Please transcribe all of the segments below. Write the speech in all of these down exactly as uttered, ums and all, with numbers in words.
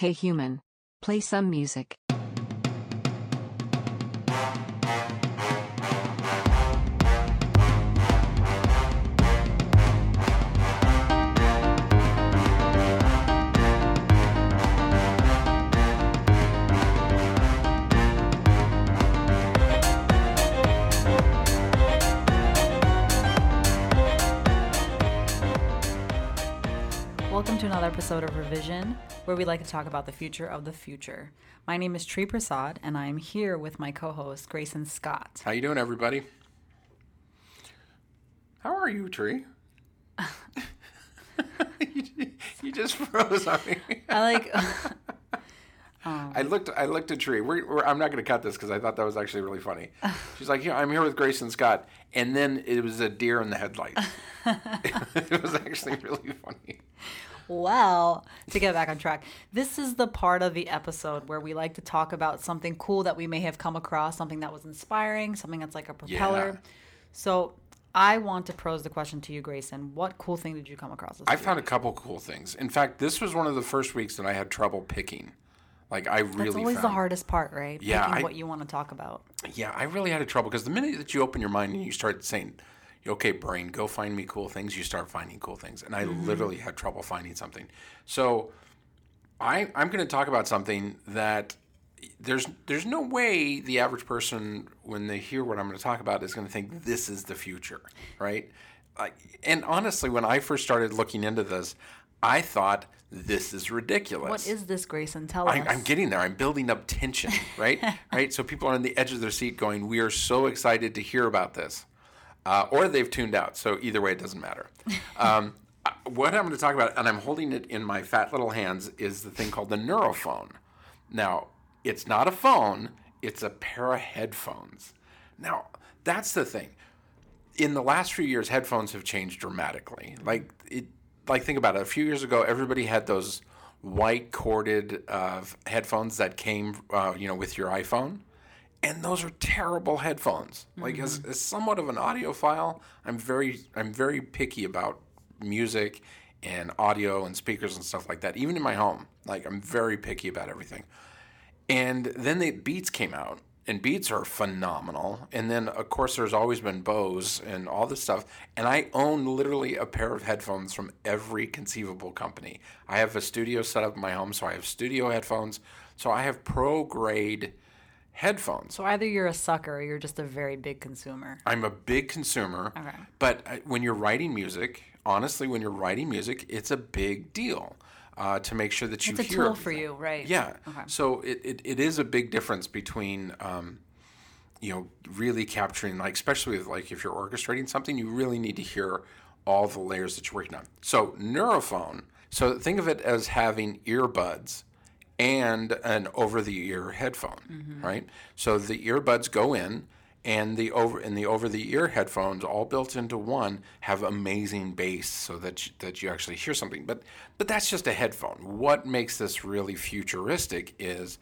Hey human. Play some music. Welcome to another episode of Re:Vision, where we like to talk about the future of the future. My name is Tree Prasad, and I am here with my co-host, Grayson Scott. How you doing, everybody? How are you, Tree? you, you just froze on me. I like... Um, I looked I looked at Tree. We're, we're, I'm not going to cut this because I thought that was actually really funny. She's like, yeah, I'm here with Grayson Scott. And then it was a deer in the headlights. It was actually really funny. Well, to get back on track, this is the part of the episode where we like to talk about something cool that we may have come across, something that was inspiring, something that's like a propeller. Yeah. So I want to pose the question to you, Grayson. What cool thing did you come across this I week? Found a couple cool things. In fact, this was one of the first weeks that I had trouble picking. Like I really That's always found, the hardest part, right? Yeah, Picking I, what you want to talk about. Yeah, I really had a trouble because the minute that you open your mind and you start saying, okay, brain, go find me cool things, you start finding cool things. And I mm-hmm. literally had trouble finding something. So I, I'm going to talk about something that there's, there's no way the average person, when they hear what I'm going to talk about, is going to think this is the future, right? I, and honestly, when I first started looking into this, I thought, this is ridiculous. What is this, Grayson? Tell I, us. I'm getting there. I'm building up tension, right? right. So people are on the edge of their seat going, we are so excited to hear about this. Uh, or they've tuned out. So either way, it doesn't matter. Um, what I'm going to talk about, and I'm holding it in my fat little hands, is the thing called the Neurophone. Now, it's not a phone. It's a pair of headphones. Now, that's the thing. In the last few years, headphones have changed dramatically. Like, it... Like, think about it. A few years ago, everybody had those white corded uh, headphones that came, uh, you know, with your iPhone. And those are terrible headphones. Mm-hmm. Like, as, as somewhat of an audiophile, I'm very I'm very picky about music and audio and speakers and stuff like that. Even in my home, like, I'm very picky about everything. And then the Beats came out. And Beats are phenomenal. And then, of course, there's always been Bose and all this stuff. And I own literally a pair of headphones from every conceivable company. I have a studio set up in my home, so I have studio headphones. So I have pro-grade headphones. So either you're a sucker or you're just a very big consumer. I'm a big consumer. Okay. But when you're writing music, honestly, when you're writing music, it's a big deal. Uh, to make sure that you hear. It's a hear tool everything. For you, right? Yeah. Okay. So it, it, it is a big difference between, um, you know, really capturing, like, especially with, like, if you're orchestrating something, you really need to hear all the layers that you're working on. So Neurophone, so think of it as having earbuds and an over-the-ear headphone, mm-hmm. right? So the earbuds go in, and the over and the over-the-ear headphones, all built into one, have amazing bass so that you, that you actually hear something. But but that's just a headphone. What makes this really futuristic is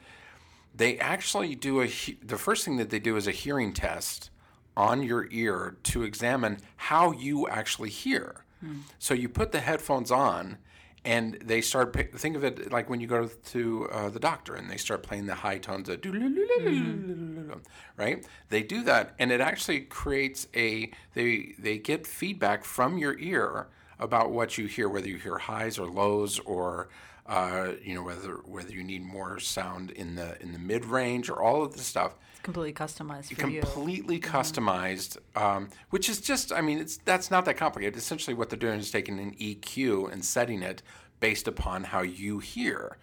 they actually do a the first thing that they do is a hearing test on your ear to examine how you actually hear. Hmm. So you put the headphones on, and they start pick, think of it like when you go to uh, the doctor and they start playing the high tones of mm. right? They do that, and it actually creates a they they get feedback from your ear about what you hear, whether you hear highs or lows, or uh, you know whether whether you need more sound in the in the mid range or all of this stuff. It's completely customized. For completely you. customized, yeah. um, which is just I mean it's that's not that complicated. Essentially, what they're doing is taking an E Q and setting it based upon how you hear.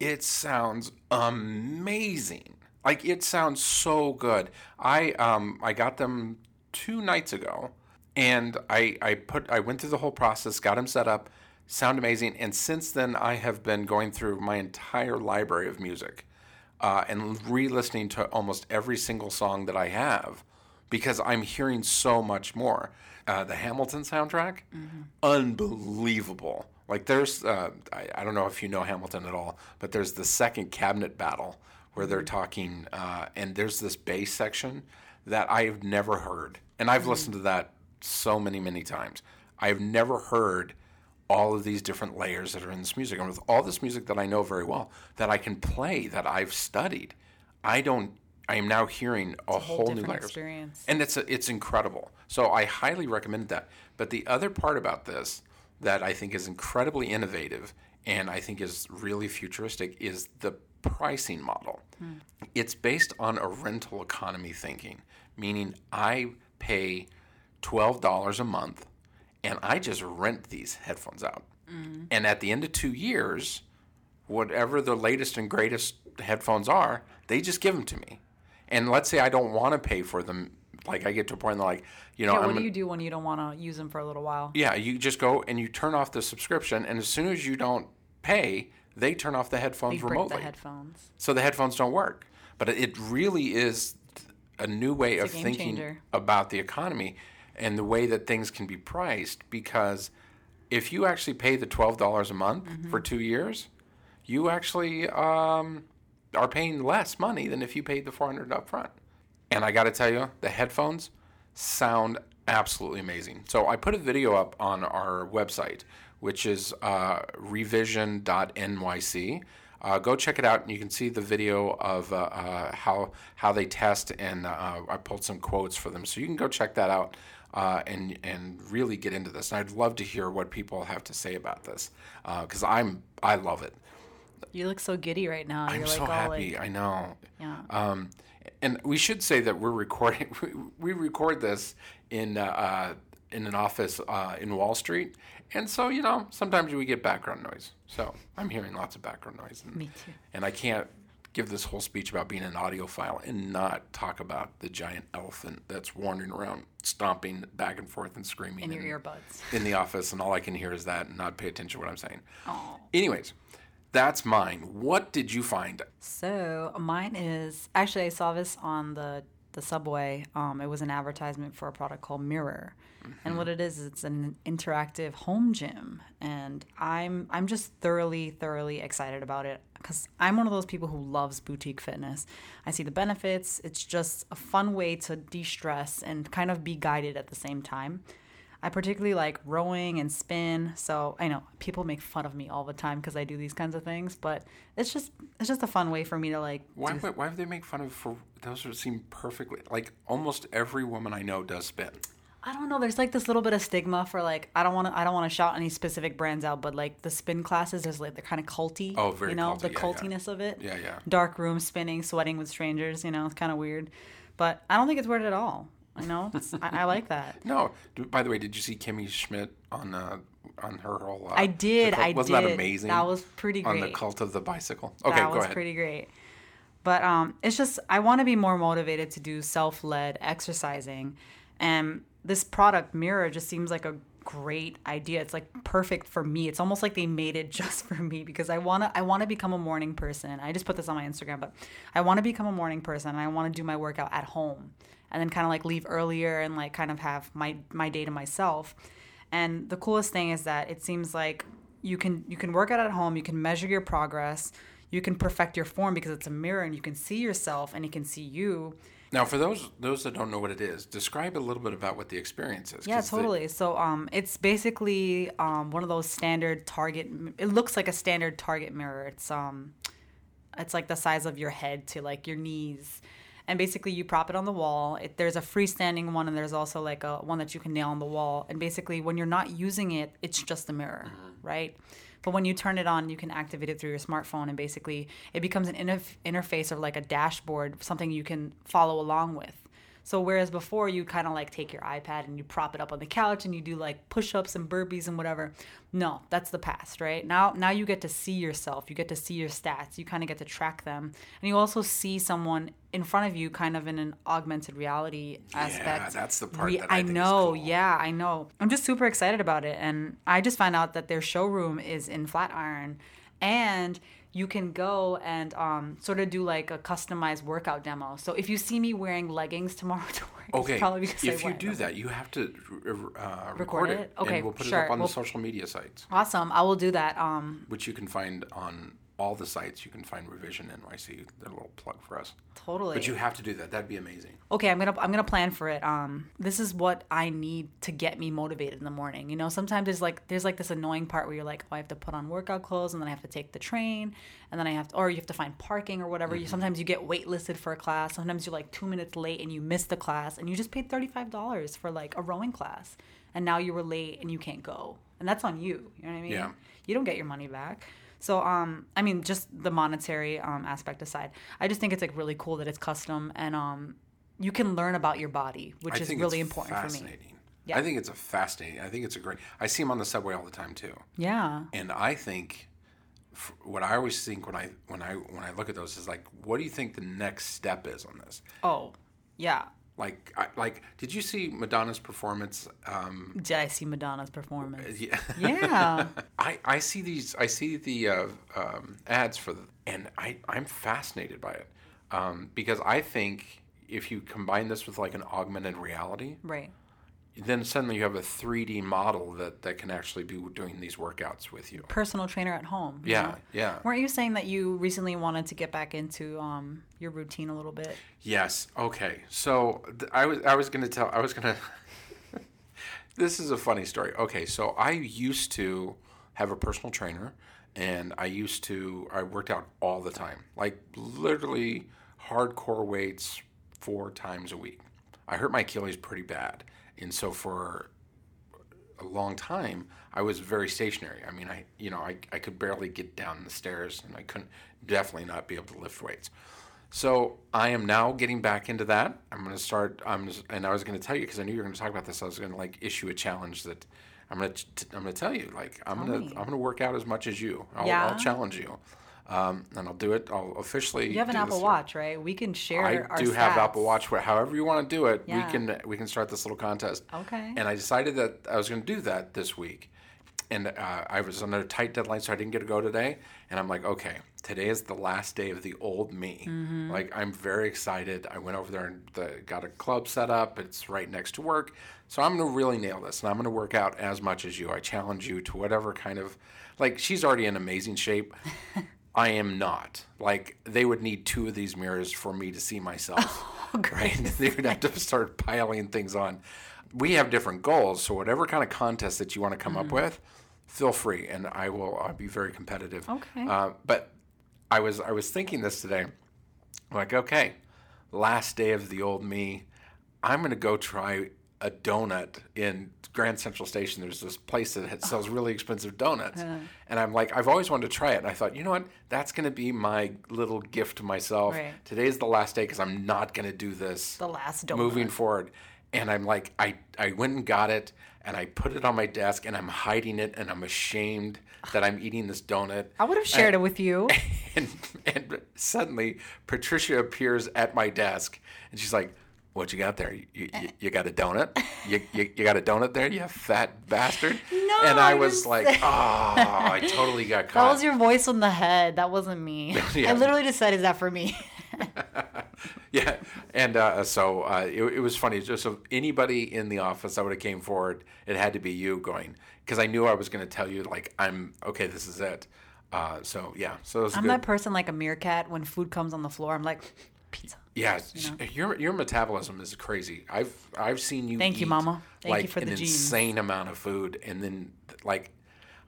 It sounds amazing. Like, it sounds so good. I um I got them two nights ago, and I I put I went through the whole process, got them set up. Sound amazing. And since then, I have been going through my entire library of music uh, and re-listening to almost every single song that I have because I'm hearing so much more. Uh, the Hamilton soundtrack, mm-hmm. unbelievable. Like, there's, uh, I, I don't know if you know Hamilton at all, but there's the second cabinet battle where they're talking, uh, and there's this bass section that I have never heard. And I've mm-hmm. listened to that so many, many times. I've never heard all of these different layers that are in this music. And with all this music that I know very well, that I can play, that I've studied, I don't, I am now hearing a, a whole, whole new layer. Experience. And it's a, it's incredible. So I highly recommend that. But the other part about this that I think is incredibly innovative and I think is really futuristic is the pricing model. Hmm. It's based on a rental economy thinking, meaning I pay twelve dollars a month and I just rent these headphones out. Mm. And at the end of two years, whatever the latest and greatest headphones are, they just give them to me. And let's say I don't want to pay for them. Like I get to a point, they're like, you know, yeah, what I'm do you do when you don't want to use them for a little while? Yeah, you just go and you turn off the subscription, and as soon as you don't pay, they turn off the headphones they remotely. The headphones. So the headphones don't work. But it really is a new way it's of thinking changer. About the economy and the way that things can be priced, because if you actually pay the twelve dollars a month mm-hmm. for two years, you actually um, are paying less money than if you paid the four hundred dollars up front. And I got to tell you, the headphones sound absolutely amazing. So I put a video up on our website, which is uh, revision dot N Y C. Uh, go check it out, and you can see the video of uh, uh, how how they test, and uh, I pulled some quotes for them. So you can go check that out uh, and and really get into this. And I'd love to hear what people have to say about this, because uh, I'm I love it. You look so giddy right now. I'm You're so like, happy. Like, I know. Yeah. Um, and we should say that we're recording. We record this in uh, uh, in an office uh, in Wall Street. And so, you know, sometimes we get background noise. So I'm hearing lots of background noise. And, Me too. And I can't give this whole speech about being an audiophile and not talk about the giant elephant that's wandering around, stomping back and forth and screaming. In, in your earbuds. In the office. And all I can hear is that and not pay attention to what I'm saying. Oh. Anyways, that's mine. What did you find? So mine is, actually I saw this on the the subway. Um, it was an advertisement for a product called Mirror. Mm-hmm. And what it is, it's an interactive home gym. And I'm I'm just thoroughly, thoroughly excited about it, because I'm one of those people who loves boutique fitness. I see the benefits. It's just a fun way to de-stress and kind of be guided at the same time. I particularly like rowing and spin. So I know people make fun of me all the time because I do these kinds of things, but it's just it's just a fun way for me to like. Why do... why do they make fun of for those who seem perfectly like almost every woman I know does spin. I don't know. There's like this little bit of stigma for like I don't want to I don't want to shout any specific brands out, but like the spin classes is like they're kind of culty. Oh, very. You know culty. The yeah, cultiness yeah. of it. Yeah, yeah. Dark room spinning, sweating with strangers. You know, it's kind of weird, but I don't think it's weird at all. You know, I, I like that. No, by the way, did you see Kimmy Schmidt on uh, on her whole? Uh, I did. I wasn't did. that amazing? That was pretty great. On the cult of the bicycle. Okay, that go was ahead. Pretty great. But um, it's just I want to be more motivated to do self-led exercising. And this product, Mirror, just seems like a great idea. It's like perfect for me. It's almost like they made it just for me, because I want to I want to become a morning person. I just put this on my Instagram, but I want to become a morning person. And I want to do my workout at home and then kind of like leave earlier and like kind of have my, my day to myself. And the coolest thing is that it seems like you can you can work out at home. You can measure your progress. You can perfect your form because it's a mirror and you can see yourself and it can see you. Now, for those those that don't know what it is, describe a little bit about what the experience is. Yeah, totally. The... So um, it's basically um, one of those standard Target. It looks like a standard Target mirror. It's um, it's like the size of your head to like your knees, and basically you prop it on the wall. It, there's a freestanding one, and there's also like a one that you can nail on the wall. And basically, when you're not using it, it's just a mirror, mm-hmm. right? But when you turn it on, you can activate it through your smartphone, and basically it becomes an interf- interface or like a dashboard, something you can follow along with. So whereas before you kind of like take your iPad and you prop it up on the couch and you do like push-ups and burpees and whatever. No, that's the past, right? Now now you get to see yourself. You get to see your stats. You kind of get to track them. And you also see someone in front of you kind of in an augmented reality aspect. Yeah, that's the part that I, I think know, is cool. Yeah, I know. I'm just super excited about it. And I just found out that their showroom is in Flatiron. And you can go and um, sort of do like a customized workout demo. So if you see me wearing leggings tomorrow to work, okay. It's probably because if I you do that, you have to uh, record, record it. it. Okay, and we'll put sure. it up on we'll... the social media sites. Awesome, I will do that. Um, Which you can find on all the sites, you can find revision dot N Y C. A little plug for us. Totally. But you have to do that. That'd be amazing. Okay, I'm gonna I'm gonna plan for it. Um, this is what I need to get me motivated in the morning. You know, sometimes there's like there's like this annoying part where you're like, oh, I have to put on workout clothes, and then I have to take the train, and then I have to, or you have to find parking or whatever. Mm-hmm. You sometimes you get waitlisted for a class. Sometimes you're like two minutes late and you miss the class, and you just paid thirty-five dollars for like a rowing class, and now you were late and you can't go, and that's on you. You know what I mean? Yeah. You don't get your money back. So, um, I mean, just the monetary um, aspect aside, I just think it's, like, really cool that it's custom. And um, you can learn about your body, which I is think really it's important for me. Fascinating. Yeah. I think it's a fascinating. I think it's a great – I see them on the subway all the time, too. Yeah. And I think – what I always think when I, when I when I look at those is, like, what do you think the next step is on this? Oh, yeah. Like, I, like, did you see Madonna's performance? Um, did I see Madonna's performance? Yeah. Yeah. I, I see these, I see the uh, um, ads for the, and I, I'm fascinated by it. Um, because I think if you combine this with like an augmented reality. Right. Then suddenly you have a three D model that, that can actually be doing these workouts with you. Personal trainer at home. Yeah, know? yeah. Weren't you saying that you recently wanted to get back into um, your routine a little bit? Yes. Okay. So th- I was I was going to tell I was going to. This is a funny story. Okay. So I used to have a personal trainer, and I used to I worked out all the time, like literally hardcore weights four times a week. I hurt my Achilles pretty bad. And so for a long time, I was very stationary. I mean, I you know, I, I could barely get down the stairs, and I couldn't definitely not be able to lift weights. So I am now getting back into that. I'm going to start. I'm just, and I was going to tell you because I knew you were going to talk about this. I was going to like issue a challenge that I'm going to I'm going to tell you like I'm going to I'm going to work out as much as you. I'll, yeah. I'll challenge you. Um, and I'll do it. I'll officially. You have an Apple Watch, right? We can share our stats. I do have Apple Watch. However you want to do it, yeah. we can we can start this little contest. Okay. And I decided that I was going to do that this week. And uh, I was on a tight deadline, so I didn't get to go today. And I'm like, okay, today is the last day of the old me. Mm-hmm. Like, I'm very excited. I went over there and the, got a club set up. It's right next to work. So I'm going to really nail this, and I'm going to work out as much as you. I challenge you to whatever kind of – like, she's already in amazing shape. I am not. Like, they would need two of these mirrors for me to see myself. Oh, right? They would have to start piling things on. We have different goals, so whatever kind of contest that you want to come mm-hmm. up with, feel free, and I will I'll be very competitive. Okay. Uh, but I was I was thinking this today. I'm like, okay, last day of the old me. I'm going to go try a donut in Grand Central Station. There's this place that sells really expensive donuts. Uh, and I'm like, I've always wanted to try it. And I thought, you know what? That's going to be my little gift to myself. Right. Today's the last day because I'm not going to do this. The last donut. Moving forward. And I'm like, I, I went and got it, and I put it on my desk, and I'm hiding it, and I'm ashamed that I'm eating this donut. I would have shared and, it with you. And, and suddenly, Patricia appears at my desk, and she's like, what you got there? You, you, you got a donut? You, you you got a donut there, you fat bastard? No. And I was like, oh, I totally got caught. That was your voice in the head. That wasn't me. Yeah. I literally just said, is that for me? Yeah. And uh, so uh, it, it was funny. Just so anybody in the office that would have came forward, it had to be you going. Because I knew I was going to tell you, like, I'm, okay, this is it. Uh, so, yeah. So it was I'm good. That person like a meerkat. When food comes on the floor, I'm like, pizza. Yeah, you know? your your metabolism is crazy. I've I've seen you. Thank eat you, Mama. Thank like you for the an genes. Insane amount of food, and then like,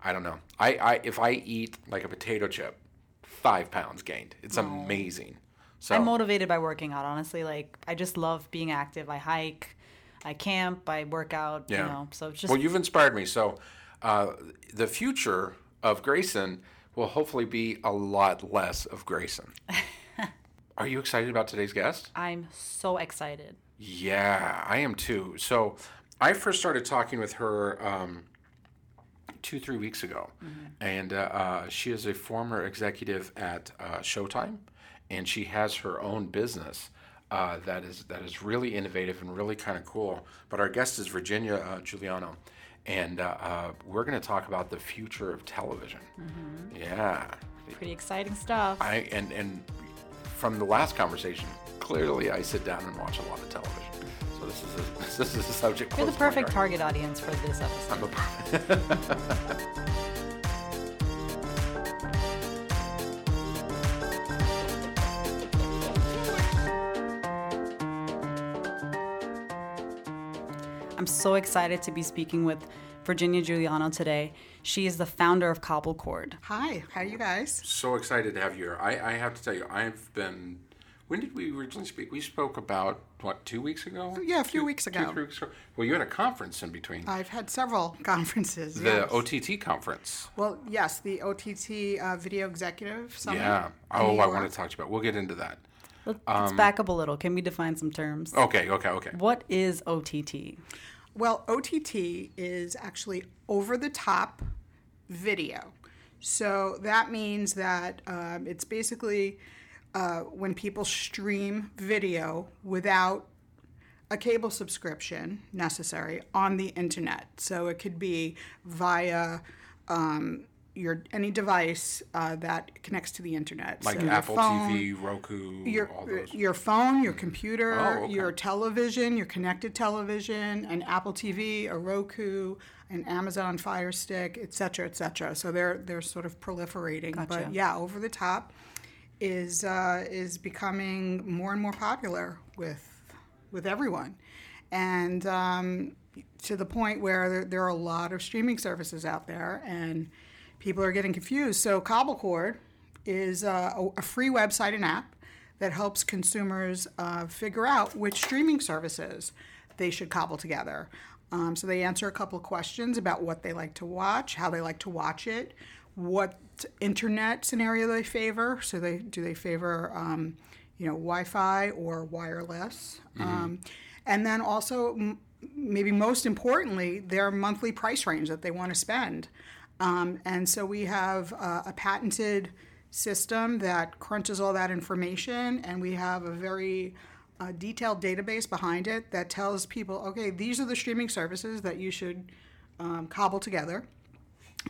I don't know. I, I if I eat like a potato chip, five pounds gained. It's oh. amazing. So I'm motivated by working out. Honestly, like I just love being active. I hike, I camp, I work out. Yeah. You know, so it's just well, you've inspired me. So, uh, the future of Grayson will hopefully be a lot less of Grayson. Are you excited about today's guest? I'm so excited. Yeah, I am too. So I first started talking with her um, two, three weeks ago. Mm-hmm. And uh, uh, she is a former executive at uh, Showtime. And she has her own business uh, that is that is really innovative and really kind of cool. But our guest is Virginia uh, Juliano. And uh, uh, we're going to talk about the future of television. Mm-hmm. Yeah. Pretty exciting stuff. I and and... From the last conversation, clearly I sit down and watch a lot of television. So this is a, this is a subject. You're the perfect target audience for this episode. I'm a perfect. I'm so excited to be speaking with Virginia Juliano today. She is the founder of CobbleCord. Hi, how are you guys? So excited to have you here. I, I have to tell you, I've been... When did we originally speak? We spoke about, what, two weeks ago? Yeah, a few two, weeks ago. Two, three weeks ago. Well, you had a conference in between. I've had several conferences, The yes. O T T conference. Well, yes, the O T T uh, Video Executive Summit. Yeah. Oh, I want to talk to you about it. We'll get into that. Let's um, back up a little. Can we define some terms? Okay, okay, okay. What is O T T? Well, O T T is actually over-the-top video. So that means that um, it's basically... Uh, when people stream video without a cable subscription necessary on the internet. So it could be via um, your any device uh, that connects to the internet. Like so Apple phone, T V, Roku, your, all those. Your phone, your computer, oh, okay. your television, your connected television, an Apple T V, a Roku, an Amazon Fire Stick, et cetera, et cetera. So they're, they're sort of proliferating. Gotcha. But yeah, over the top. Is uh, is becoming more and more popular with with everyone, and um, to the point where there, there are a lot of streaming services out there, and people are getting confused. So CobbleCord is uh, a free website and app that helps consumers uh, figure out which streaming services they should cobble together. Um, so they answer a couple of questions about what they like to watch, how they like to watch it, what internet scenario they favor. So they do they favor, um, you know, Wi-Fi or wireless. Mm-hmm. Um, and then also, m- maybe most importantly, their monthly price range that they want to spend. Um, and so we have uh, a patented system that crunches all that information, and we have a very uh, detailed database behind it that tells people, okay, these are the streaming services that you should um, cobble together.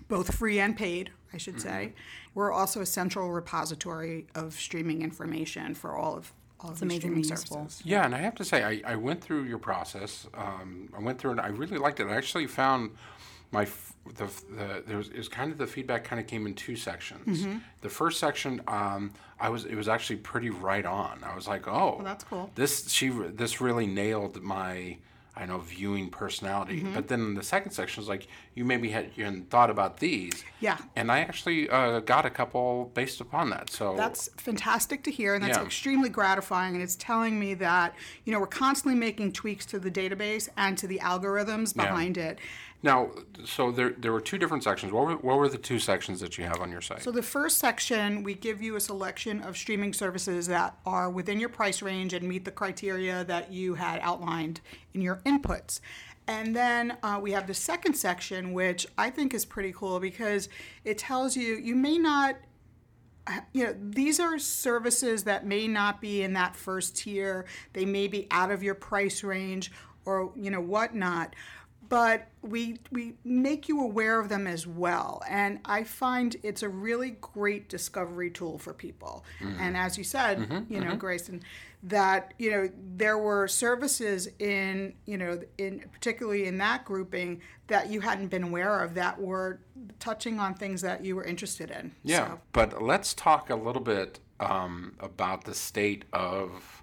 Both free and paid, I should mm-hmm. say. We're also a central repository of streaming information for all of all of the streaming services. Yeah, and I have to say, I, I went through your process. Um, I went through it. I really liked it. I actually found my the the there was it was kind of the feedback kind of came in two sections. Mm-hmm. The first section, um, I was it was actually pretty right on. I was like, oh, well, that's cool. This she this really nailed my. I know, viewing personality. Mm-hmm. But then the second section is like, you maybe hadn't thought about these. Yeah. And I actually uh, got a couple based upon that. So that's fantastic to hear, and that's yeah. extremely gratifying. And it's telling me that, you know, we're constantly making tweaks to the database and to the algorithms behind yeah. it. Now, so there there were two different sections. What were, what were the two sections that you have on your site? So the first section, we give you a selection of streaming services that are within your price range and meet the criteria that you had outlined in your inputs. And then uh, we have the second section, which I think is pretty cool because it tells you you may not, you know, these are services that may not be in that first tier. They may be out of your price range or, you know, whatnot. But we we make you aware of them as well. And I find it's a really great discovery tool for people. Mm. And as you said, mm-hmm, you know, mm-hmm. Grayson, that, you know, there were services in, you know, in particularly in that grouping that you hadn't been aware of that were touching on things that you were interested in. Yeah, so. But let's talk a little bit um, about the state of...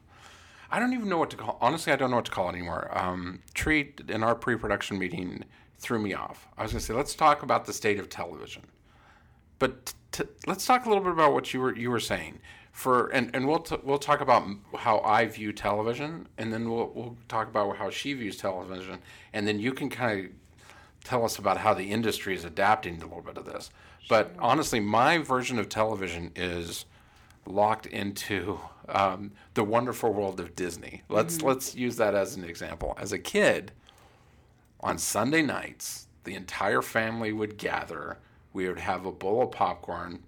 I don't even know what to call. Honestly, I don't know what to call it anymore. Um, Tree, in our pre-production meeting, threw me off. I was going to say, let's talk about the state of television. But t- t- let's talk a little bit about what you were you were saying. For and, and we'll t- we'll talk about how I view television, and then we'll we'll talk about how she views television, and then you can kind of tell us about how the industry is adapting to a little bit of this. But honestly, my version of television is locked into um, the wonderful world of Disney. Let's mm-hmm. let's use that as an example. As a kid, on Sunday nights, the entire family would gather. We would have a bowl of popcorn,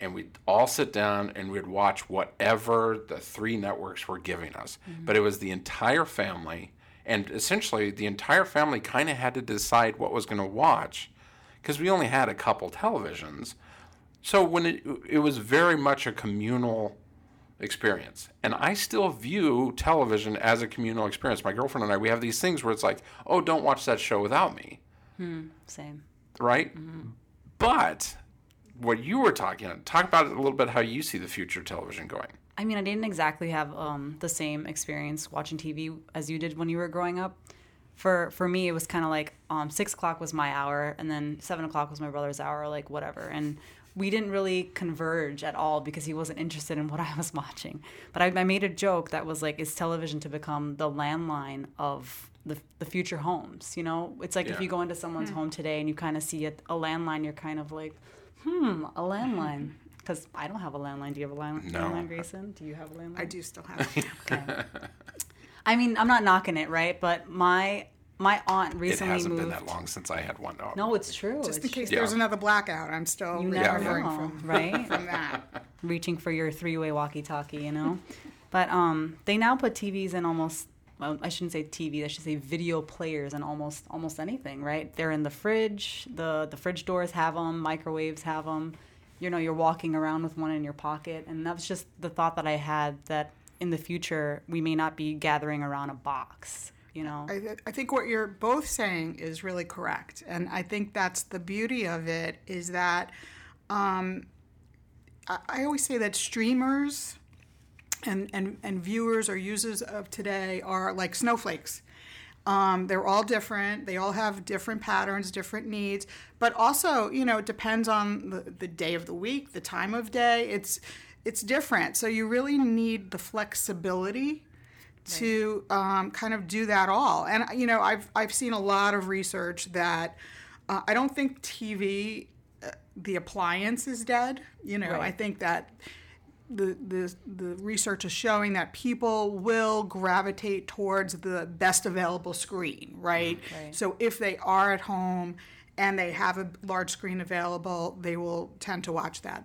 and we'd all sit down, and we'd watch whatever the three networks were giving us. Mm-hmm. But it was the entire family, and essentially the entire family kind of had to decide what was going to watch because we only had a couple televisions. So when it, it was very much a communal experience. And I still view television as a communal experience. My girlfriend and I, we have these things where it's like, oh, don't watch that show without me. Hmm, same. Right? Mm-hmm. But what you were talking about, talk about it a little bit how you see the future of television going. I mean, I didn't exactly have um, the same experience watching T V as you did when you were growing up. for for me, it was kind of like um, six o'clock was my hour, and then seven o'clock was my brother's hour, like whatever. And we didn't really converge at all because he wasn't interested in what I was watching. But I, I made a joke that was like, is television to become the landline of the, the future homes? You know, it's like yeah. if you go into someone's mm. home today and you kind of see a, a landline, you're kind of like, hmm, a landline. Because I don't have a landline. Do you have a landline, no. landline, Grayson? Do you have a landline? I do still have it. Okay. I mean, I'm not knocking it, right? But my my aunt recently moved. It hasn't moved. been that long since I had one. No, no it's true. Just it's in case true. there's yeah. another blackout, I'm still you recovering know, from, right? from that. Reaching for your three-way walkie-talkie, you know? But um, they now put T Vs in almost, well, I shouldn't say T V, I should say video players in almost almost anything, right? They're in the fridge. The, the fridge doors have them. Microwaves have them. You know, you're walking around with one in your pocket. And that's just the thought that I had, that in the future, we may not be gathering around a box, you know? I, th- I think what you're both saying is really correct. And I think that's the beauty of it, is that um, I-, I always say that streamers and, and, and viewers or users of today are like snowflakes. Um, they're all different. They all have different patterns, different needs. But also, you know, it depends on the, the day of the week, the time of day. It's It's different. So you really need the flexibility to um, kind of do that all. And, you know, I've I've seen a lot of research that uh, I don't think T V, uh, the appliance is dead. You know, right. I think that the, the the research is showing that people will gravitate towards the best available screen, right? right. So if they are at home and they have a large screen available, they will tend to watch that.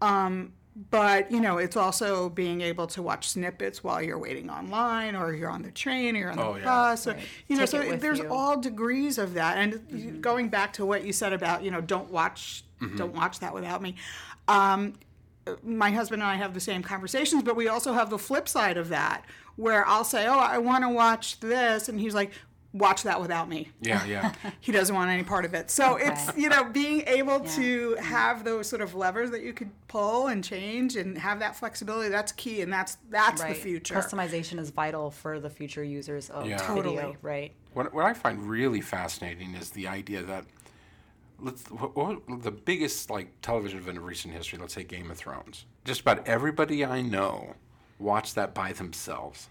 Um But, you know, it's also being able to watch snippets while you're waiting online, or you're on the train, or you're on the oh, bus. Yeah. Right. Or, you know, Take so there's you. all degrees of that. And mm-hmm. going back to what you said about, you know, don't watch, mm-hmm. don't watch that without me. Um, my husband and I have the same conversations, but we also have the flip side of that, where I'll say, oh, I want to watch this. And he's like, watch that without me. Yeah, yeah. He doesn't want any part of it. So okay. it's, you know, being able yeah. to have those sort of levers that you could pull and change and have that flexibility, that's key, and that's that's right. the future. Customization is vital for the future users of yeah. totally. video, right? What what I find really fascinating is the idea that let's what, what, the biggest like television event of recent history, let's say Game of Thrones. Just about everybody I know watched that by themselves.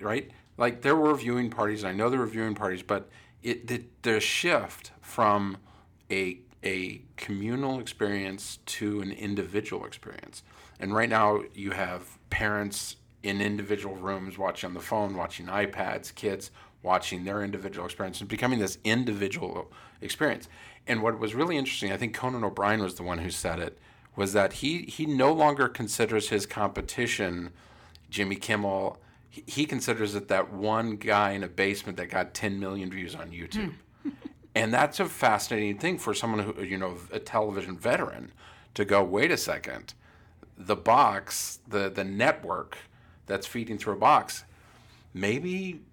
Right? Like, there were viewing parties, and I know there were viewing parties, but it the, the shift from a a communal experience to an individual experience. And right now, you have parents in individual rooms watching on the phone, watching iPads, kids watching their individual experience, and becoming this individual experience. And what was really interesting, I think Conan O'Brien was the one who said it, was that he, he no longer considers his competition, Jimmy Kimmel. He considers it that one guy in a basement that got ten million views on YouTube. Mm. And that's a fascinating thing for someone who, you know, a television veteran to go, wait a second, the box, the, the network that's feeding through a box, maybe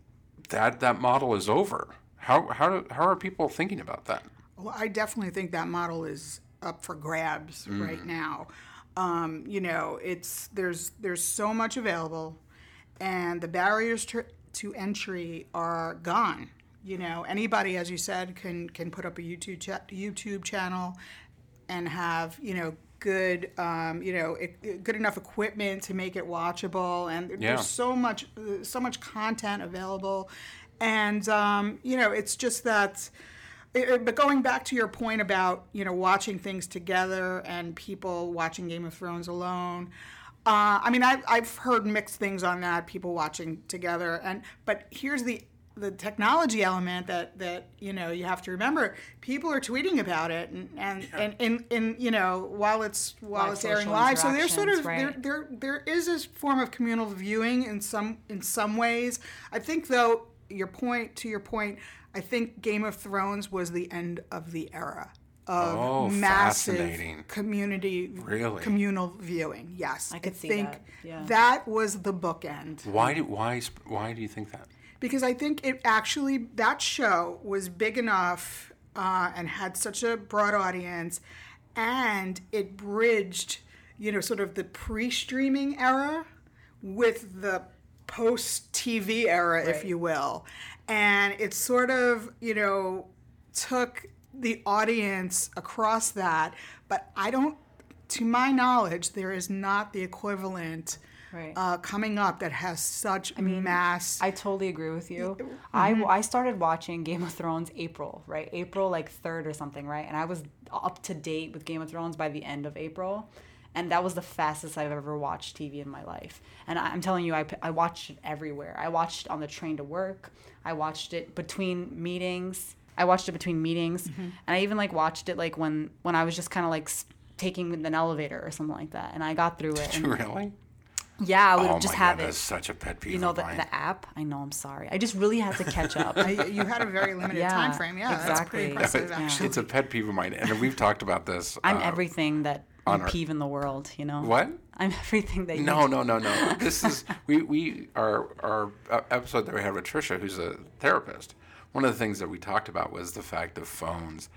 that that model is over. How how how are people thinking about that? Well, I definitely think that model is up for grabs mm. right now. Um, you know, it's there's there's so much available. And the barriers to, to entry are gone. You know, anybody, as you said, can can put up a YouTube cha- YouTube channel and have, you know, good, um, you know, it, good enough equipment to make it watchable. And yeah. there's so much, so much content available. And um, you know, it's just that. It, but going back to your point about, you know, watching things together and people watching Game of Thrones alone. Uh, I mean, I've, I've heard mixed things on that, people watching together. and But here's the, the technology element that, that, you know, you have to remember. People are tweeting about it, and, and, yeah. and, and, and you know, while it's while live it's airing live. So there's sort of, right. there, there there is this form of communal viewing in some in some ways. I think, though, your point, to your point, I think Game of Thrones was the end of the era. Of oh, massive community, really? communal viewing. Yes, I could I see think that. Yeah. That was the bookend. Why do why why do you think that? Because I think it actually that show was big enough uh, and had such a broad audience, and it bridged, you know, sort of the pre-streaming era with the post-T V era, right. if you will. And it sort of, you know, took the audience across that. But I don't, to my knowledge, there is not the equivalent right. uh, coming up that has such I mean, mass... I totally agree with you. Mm-hmm. I, I started watching Game of Thrones April, right? April, like, third or something, right? And I was up to date with Game of Thrones by the end of April. And that was the fastest I've ever watched T V in my life. And I'm telling you, I, I watched it everywhere. I watched it on the train to work. I watched it between meetings. I watched it between meetings. Mm-hmm. And I even, like, watched it, like, when, when I was just kind of, like, taking an elevator or something like that. And I got through it. Did you really? Yeah, I would oh just my have God, it. That's such a pet peeve. You know, the, the app? I know, I'm sorry. I just really had to catch up. I, you had a very limited yeah, time frame. Yeah, exactly. That's pretty impressive, no, it, actually. It's a pet peeve of mine. And we've talked about this. I'm uh, everything that... On our, peeve in the world, you know. What? I'm everything that you No, do. no, no, no. This is we we our our episode that we had with Trisha, who's a therapist. One of the things that we talked about was the fact of phones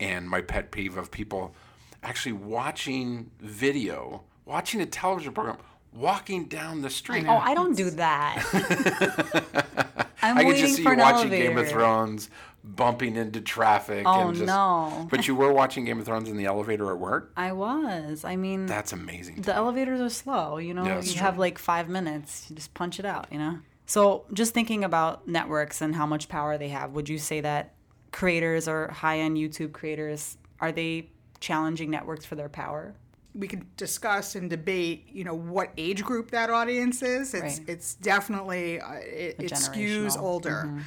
and my pet peeve of people actually watching video, watching a television program, walking down the street. Oh, I don't do that. I'm I could just see you watching elevator. Game of Thrones, bumping into traffic. Oh, and just, no. But you were watching Game of Thrones in the elevator at work? I was. I mean... That's amazing. The elevators are slow, you know? Yeah, you true. have like five minutes. You just punch it out, you know? So just thinking about networks and how much power they have, would you say that creators or high-end YouTube creators, are they challenging networks for their power? We can discuss and debate, you know, what age group that audience is. It's right. it's definitely, uh, it, it skews older. Mm-hmm.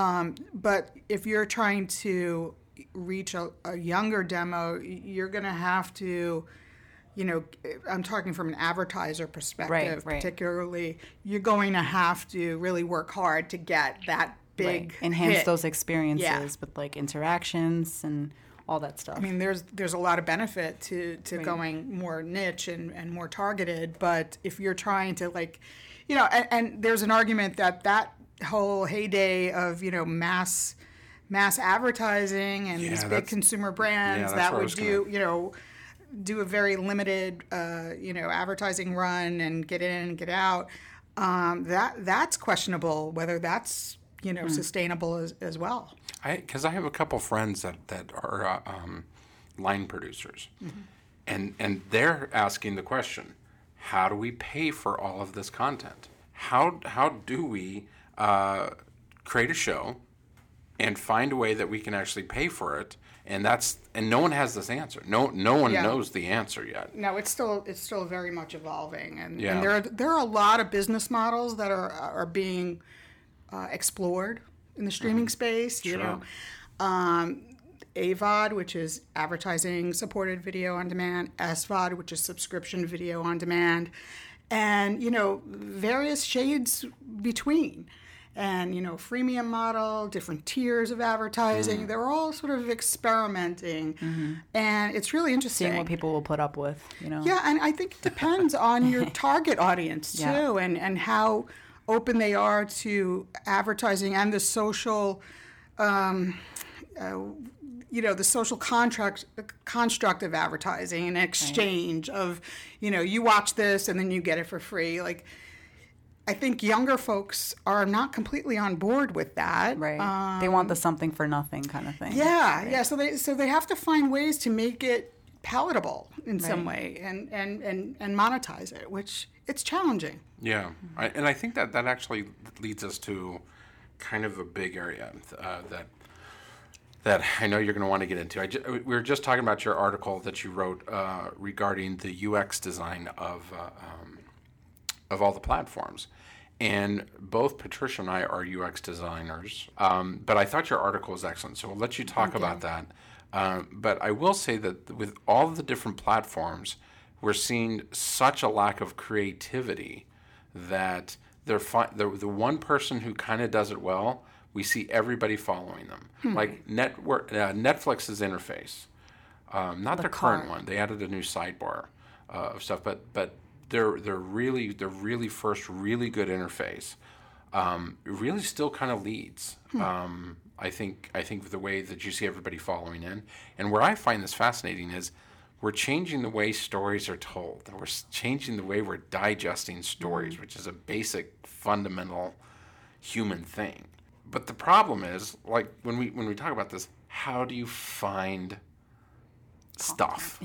Um, but if you're trying to reach a, a younger demo, you're going to have to, you know, I'm talking from an advertiser perspective, right, right. particularly, you're going to have to really work hard to get that big right. Enhance hit. Those experiences yeah. with, like, interactions and... all that stuff. I mean, there's there's a lot of benefit to, to right. going more niche and, and more targeted, but if you're trying to, like, you know, and, and there's an argument that that whole heyday of, you know, mass mass advertising and yeah, these big consumer brands yeah, that would do, gonna... you know, do a very limited, uh, you know, advertising run and get in and get out, um, that that's questionable whether that's, you know, mm. sustainable as, as well. I, because I have a couple friends that, that are um, line producers, mm-hmm. and and they're asking the question, how do we pay for all of this content? How how do we uh, create a show and find a way that we can actually pay for it? And that's and no one has this answer. No no one yeah. knows the answer yet. No, it's still it's still very much evolving, and, yeah. and there are, there are a lot of business models that are are being uh, explored. In the streaming space, you sure. know, um, A V O D, which is advertising-supported video on demand, S V O D, which is subscription video on demand, and, you know, various shades between. And, you know, freemium model, different tiers of advertising. Mm. They're all sort of experimenting. Mm-hmm. And it's really interesting. Seeing what people will put up with, you know. Yeah, and I think it depends on your target audience, too, yeah. and, and how... open they are to advertising and the social, um, uh, you know, the social contract, construct of advertising and exchange right. of, you know, you watch this and then you get it for free. Like, I think younger folks are not completely on board with that. Right. Um, they want the something for nothing kind of thing. Yeah, right. yeah. So they so they have to find ways to make it palatable in right. some way and, and, and, and monetize it, which it's challenging. Yeah, mm-hmm. I, and I think that that actually leads us to kind of a big area uh, that that I know you're going to want to get into. I ju- we were just talking about your article that you wrote uh, regarding the U X design of uh, um, of all the platforms. And both Patricia and I are U X designers, um, but I thought your article was excellent, so we'll let you talk okay. about that. Um, but I will say that with all the different platforms, we're seeing such a lack of creativity that they're fi- the, the one person who kind of does it well, we see everybody following them. Hmm. Like network, uh, Netflix's interface, um, not the their car. current one. They added a new sidebar uh, of stuff, but but they're they're really they're really first really good interface. Um, really still kind of leads. Hmm. Um, I think I think the way that you see everybody following in, and where I find this fascinating is we're changing the way stories are told. We're changing the way we're digesting stories, which is a basic, fundamental human thing. But the problem is, like, when we when we talk about this, how do you find stuff?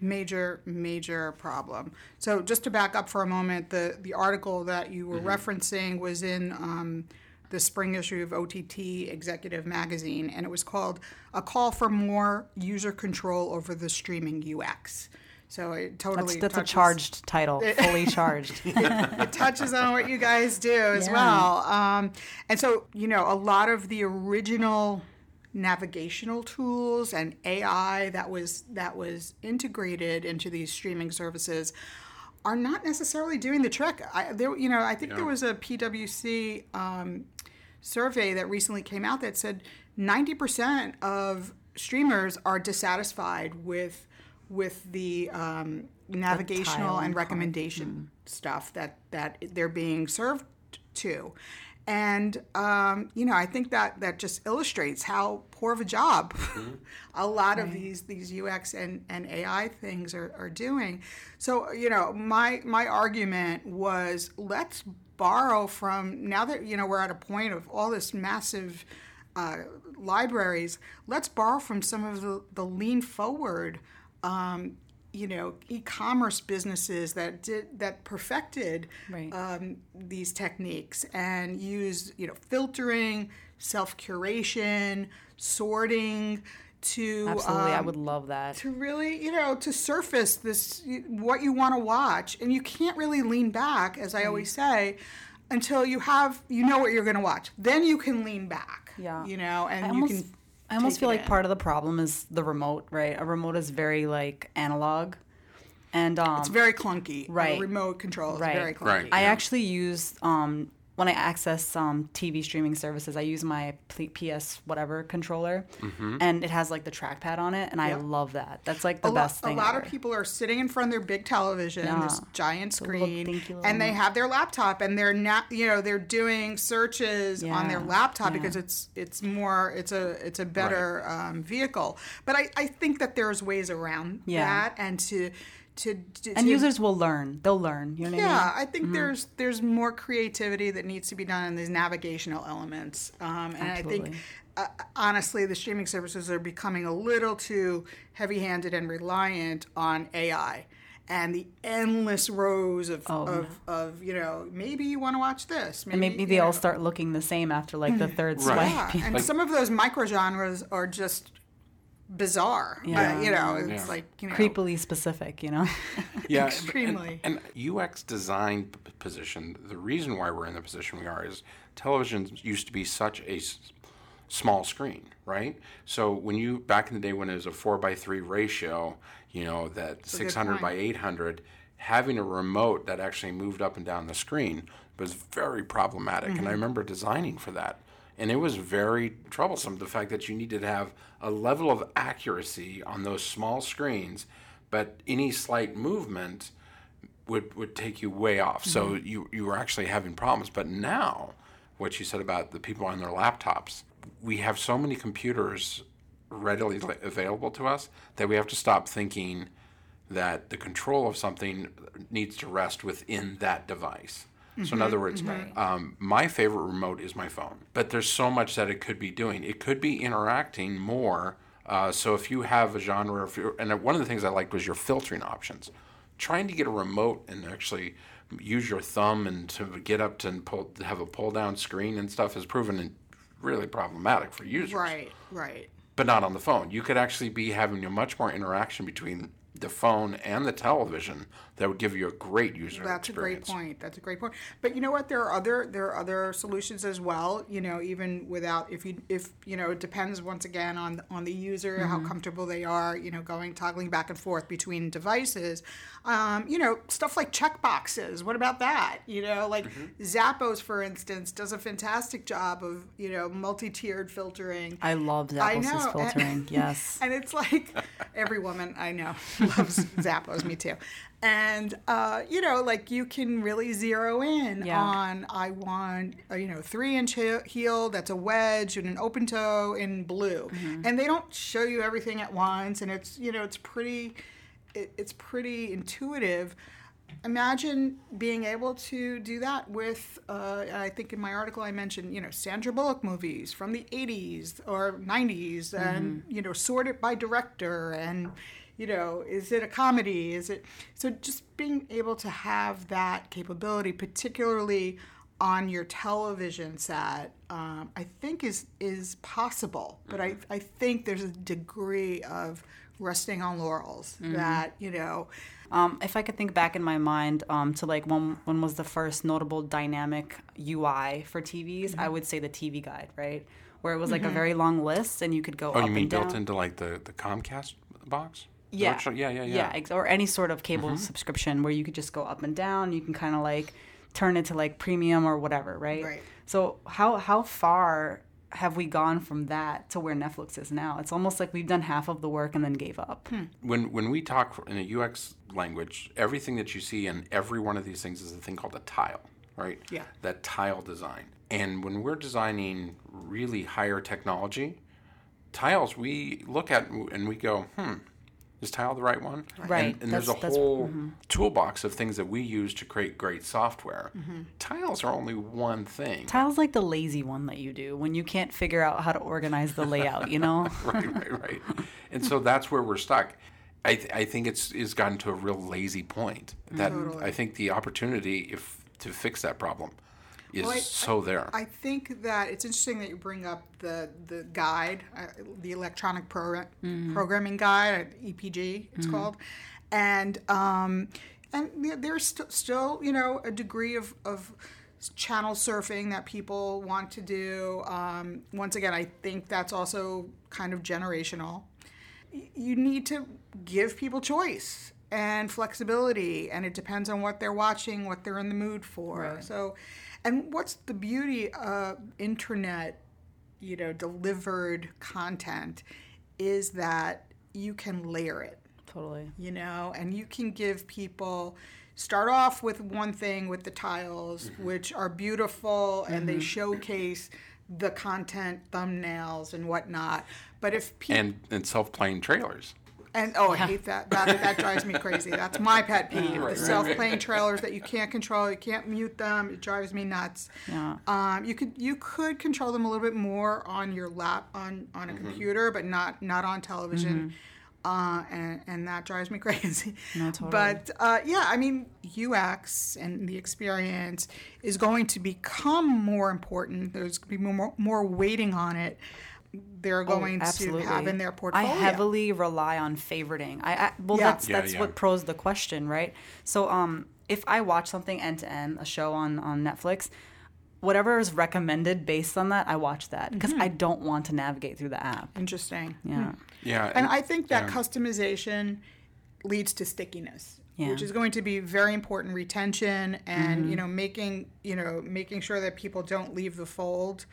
Major, major problem. So just to back up for a moment, the, the article that you were mm-hmm. referencing was in um, the spring issue of O T T Executive Magazine, and it was called A Call for More User Control Over the Streaming U X. So it totally That's, that's touches, a charged title, it, fully charged. It touches on what you guys do as yeah. well. Um, and so, you know, a lot of the original navigational tools and A I that was that was integrated into these streaming services are not necessarily doing the trick. I, there, you know, I think yeah. there was a PwC um, survey that recently came out that said ninety percent of streamers are dissatisfied with with the um, navigational the and recommendation mm-hmm. stuff that, that they're being served to. And, um, you know, I think that, that just illustrates how poor of a job mm-hmm. a lot right. of these these U X and, and A I things are, are doing. So, you know, my my argument was, let's borrow from, now that, you know, we're at a point of all this massive uh, libraries, let's borrow from some of the, the lean forward Um, you know, e-commerce businesses that did that perfected right. um, these techniques and used, you know, filtering, self-curation, sorting to absolutely, um, I would love that to really, you know, to surface this what you want to watch, and you can't really lean back, as I right. always say, until you have you know what you're going to watch. Then you can lean back, yeah, you know, and I you almost- can. I almost feel like in. part of the problem is the remote, right? A remote is very, like, analog. And um, it's very clunky. Right. A remote control is right. very clunky. Right. I yeah. actually use, um, when I access um, T V streaming services, I use my P S whatever controller. Mm-hmm. And it has, like, the trackpad on it. And yep. I love that. That's, like, the a best lo- thing A lot ever. of people are sitting in front of their big television, yeah. this giant screen. Little, little and little. They have their laptop. And they're not, you know, they're doing searches yeah. on their laptop yeah. because it's it's more, it's a it's a better right. um, vehicle. But I, I think that there's ways around yeah. that and to... To, to, and to, users will learn. They'll learn. You know yeah, what I mean? Yeah, I think mm-hmm. there's there's more creativity that needs to be done in these navigational elements. Um, and Absolutely. I think, uh, honestly, the streaming services are becoming a little too heavy-handed and reliant on A I and the endless rows of, oh, of, no. of you know, maybe you want to watch this. Maybe, and maybe they all know. start looking the same after, like, the third right. swipe. Yeah. And like, some of those micro-genres are just... bizarre, yeah. uh, you know, it's yeah. like, you know, creepily specific, you know, yeah, extremely. And, and U X design p- position. The reason why we're in the position we are is television used to be such a s- small screen, right? So when you back in the day when it was a four by three ratio, you know, that it's six hundred by eight hundred, having a remote that actually moved up and down the screen was very problematic, mm-hmm. and I remember designing for that. And it was very troublesome, the fact that you needed to have a level of accuracy on those small screens, but any slight movement would would take you way off. Mm-hmm. So you, you were actually having problems. But now, what you said about the people on their laptops, we have so many computers readily available to us that we have to stop thinking that the control of something needs to rest within that device. So mm-hmm, in other words, mm-hmm. um, my favorite remote is my phone. But there's so much that it could be doing. It could be interacting more. Uh, so if you have a genre, if you're, and one of the things I liked was your filtering options. Trying to get a remote and actually use your thumb and to get up to and pull, have a pull-down screen and stuff has proven really problematic for users. Right, right. But not on the phone. You could actually be having a much more interaction between the phone and the television that would give you a great user That's experience. That's a great point. That's a great point. But you know what? There are other there are other solutions as well. You know, even without if you if you know, it depends once again on on the user mm-hmm. how comfortable they are. You know, going toggling back and forth between devices. Um, you know, stuff like checkboxes. What about that? You know, like mm-hmm. Zappos, for instance, does a fantastic job of you know multi-tiered filtering. I love Zappos' filtering. And, yes, and it's like every woman I know. loves Zappos, me too. And, uh, you know, like you can really zero in yeah. on, I want, you know, three inch heel that's a wedge and an open toe in blue. Mm-hmm. And they don't show you everything at once. And it's, you know, it's pretty, it, it's pretty intuitive. Imagine being able to do that with, uh, I think in my article I mentioned, you know, Sandra Bullock movies from the eighties or nineties mm-hmm. and, you know, sort it by director and, you know, is it a comedy? Is it, so just being able to have that capability, particularly on your television set, um, I think is is possible. But mm-hmm. I, I think there's a degree of resting on laurels mm-hmm. that, you know. Um, if I could think back in my mind um, to like when when was the first notable dynamic U I for T Vs, mm-hmm. I would say the T V Guide, right? Where it was like mm-hmm. a very long list and you could go oh, up and down. Oh, you mean built into like the, the Comcast box? Yeah. Sure? yeah, yeah, yeah. Yeah, ex- or any sort of cable mm-hmm. subscription where you could just go up and down. You can kind of like turn it to like premium or whatever, right? Right. So how how far have we gone from that to where Netflix is now? It's almost like we've done half of the work and then gave up. Hmm. When when we talk in a U X language, everything that you see in every one of these things is a thing called a tile, right? Yeah. That tile design. And when we're designing really higher technology tiles, we look at and we go, hmm, is tile the right one? Right. And, and there's a whole mm-hmm. toolbox of things that we use to create great software. Mm-hmm. Tiles are only one thing. Tile's like the lazy one that you do when you can't figure out how to organize the layout, you know? right, right, right. And so that's where we're stuck. I, th- I think it's, it's gotten to a real lazy point. That totally. I think the opportunity if to fix that problem is well, I, so there. I, I think that it's interesting that you bring up the the guide, uh, the electronic program, mm-hmm. programming guide, E P G it's mm-hmm. called, and um, and there's st- still you know a degree of, of channel surfing that people want to do. Um, once again, I think that's also kind of generational. Y- you need to give people choice and flexibility, and it depends on what they're watching, what they're in the mood for. Right. So. And what's the beauty of internet, you know, delivered content is that you can layer it. Totally. You know, and you can give people, start off with one thing with the tiles, mm-hmm. which are beautiful mm-hmm. and they showcase the content, thumbnails and whatnot. But if people... And, and self-playing trailers. And, oh, I hate that. That, that drives me crazy. That's my pet peeve. Yeah, right, the self-playing right. trailers that you can't control. You can't mute them. It drives me nuts. Yeah. Um, you could you could control them a little bit more on your lap, on, on a mm-hmm. computer, but not, not on television. Mm-hmm. Uh, and, and that drives me crazy. No, totally. But, uh, yeah, I mean, U X and the experience is going to become more important. There's going to be more, more weighting on it. They're going oh, to have in their portfolio. I heavily rely on favoriting. I, I well, yeah. that's yeah, that's yeah. what pros the question, right? So, um, if I watch something end to end, a show on on Netflix, whatever is recommended based on that, I watch that because mm-hmm. I don't want to navigate through the app. Interesting. Yeah. Mm-hmm. Yeah. And, and I think that yeah. customization leads to stickiness, yeah. which is going to be very important. Retention and mm-hmm. you know making you know making sure that people don't leave the fold.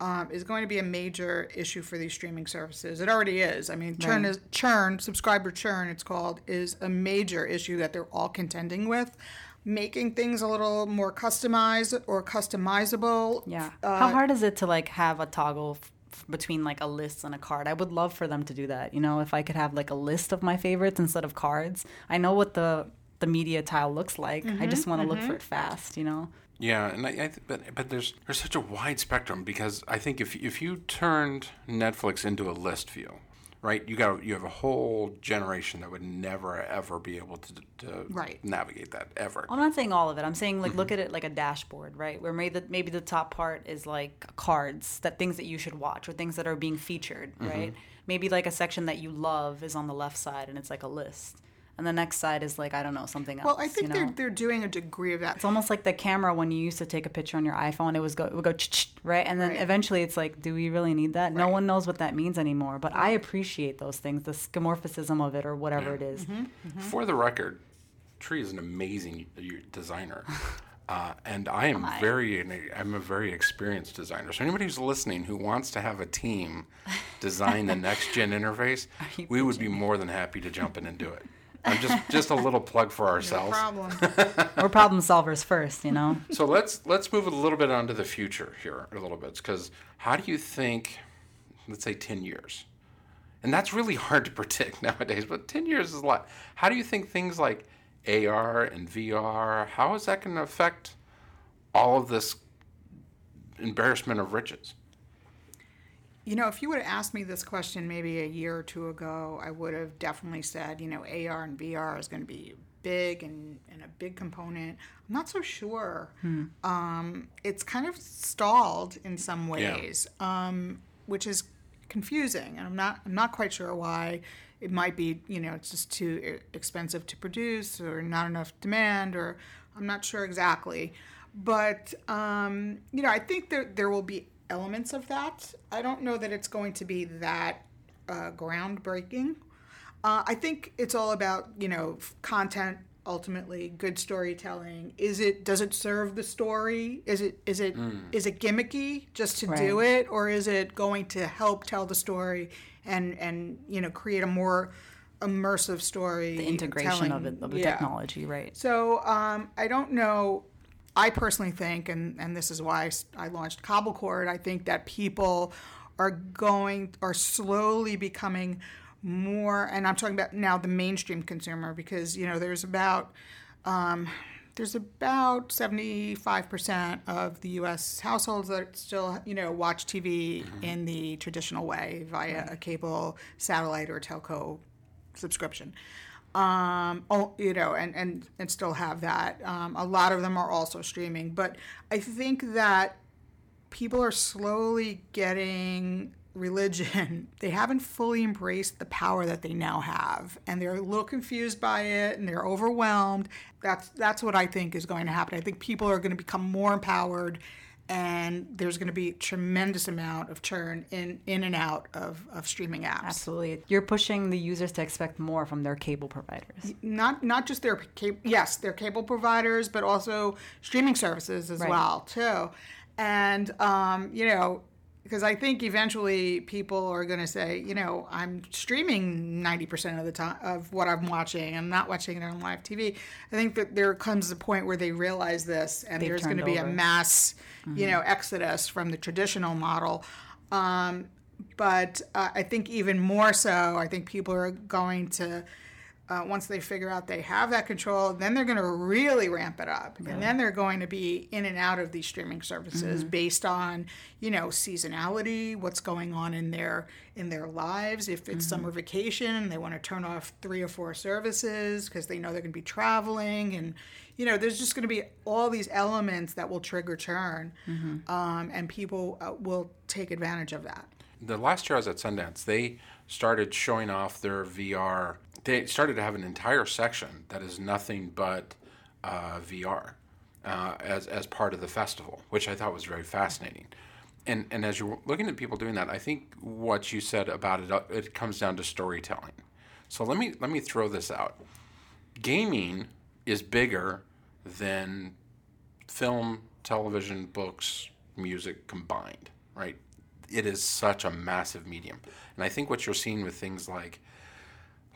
Um, is going to be a major issue for these streaming services. It already is. I mean, churn, right. is, churn, subscriber churn, it's called, is a major issue that they're all contending with. Making things a little more customized or customizable. Yeah. Uh, How hard is it to, like, have a toggle f- between, like, a list and a card? I would love for them to do that. You know, if I could have, like, a list of my favorites instead of cards. I know what the, the media tile looks like. Mm-hmm, I just want to mm-hmm. look for it fast, you know? Yeah, and I, I th- but but there's there's such a wide spectrum because I think if if you turned Netflix into a list view, right? You got you have a whole generation that would never ever be able to, to right. navigate that ever. I'm not saying all of it. I'm saying like mm-hmm. look at it like a dashboard, right? Where maybe the, maybe the top part is like cards, that things that you should watch or things that are being featured, mm-hmm. right? Maybe like a section that you love is on the left side and it's like a list. And the next side is like, I don't know, something else. Well, I think you know? they're they're doing a degree of that. It's almost like the camera when you used to take a picture on your iPhone, it was go it would go right, and then right. eventually it's like, do we really need that? Right. No one knows what that means anymore. But I appreciate those things, the skeuomorphism of it or whatever yeah. it is. Mm-hmm. Mm-hmm. For the record, Tree is an amazing designer, uh, and I am Hi. very I'm a very experienced designer. So anybody who's listening who wants to have a team design the next gen interface, we pitching? would be more than happy to jump in and do it. I'm just just a little plug for ourselves. No problem. We're problem solvers first, you know. So let's let's move a little bit onto the future here a little bit, because how do you think, let's say ten years, and that's really hard to predict nowadays, but ten years is a lot. How do you think things like A R and V R, how is that going to affect all of this embarrassment of riches? You know, if you would have asked me this question maybe a year or two ago, I would have definitely said, you know, A R and V R is going to be big and, and a big component. I'm not so sure. Hmm. Um, it's kind of stalled in some ways, yeah. um, which is confusing. And I'm not I'm not quite sure why. It might be, you know, it's just too expensive to produce or not enough demand, or I'm not sure exactly. But, um, you know, I think there there will be elements of that. I don't know that it's going to be that uh, groundbreaking. Uh, I think it's all about, you know, content ultimately, good storytelling. Is it? Does it serve the story? Is it? Is it? Mm. Is it gimmicky just to right. do it, or is it going to help tell the story and and you know create a more immersive story? The integration telling, of it of the yeah. technology, right? So um, I don't know. I personally think, and, and this is why I launched CobbleCord, I think that people are going, are slowly becoming more, and I'm talking about now the mainstream consumer, because, you know, there's about, um, there's about seventy-five percent of the U S households that still, you know, watch T V mm-hmm. in the traditional way via mm-hmm. a cable, satellite, or telco subscription. Um, oh, you know, and, and, and still have that. Um, a lot of them are also streaming, but I think that people are slowly getting religion. They haven't fully embraced the power that they now have, and they're a little confused by it, and they're overwhelmed. That's, that's what I think is going to happen. I think people are going to become more empowered, and there's going to be a tremendous amount of churn in, in and out of, of streaming apps. Absolutely. You're pushing the users to expect more from their cable providers. Not not just their cable, yes, their cable providers, but also streaming services as right. well, too. And, um, you know, because I think eventually people are going to say, you know, I'm streaming ninety percent of the time of what I'm watching. I'm not watching it on live T V. I think that there comes a point where they realize this, and They've there's going to be over. a mass, mm-hmm. you know, exodus from the traditional model. Um, but uh, I think even more so, I think people are going to, uh, once they figure out they have that control, then they're going to really ramp it up. Really? And then they're going to be in and out of these streaming services mm-hmm. based on, you know, seasonality, what's going on in their in their lives. If it's mm-hmm. summer vacation and they want to turn off three or four services because they know they're going to be traveling. And, you know, there's just going to be all these elements that will trigger churn. Mm-hmm. Um, and people uh, will take advantage of that. The last year I was at Sundance, they started showing off their V R. They started to have an entire section that is nothing but uh, V R uh, as as part of the festival, which I thought was very fascinating. And and as you're looking at people doing that, I think what you said about it, it comes down to storytelling. So let me let me throw this out. Gaming is bigger than film, television, books, music combined, right? It is such a massive medium. And I think what you're seeing with things like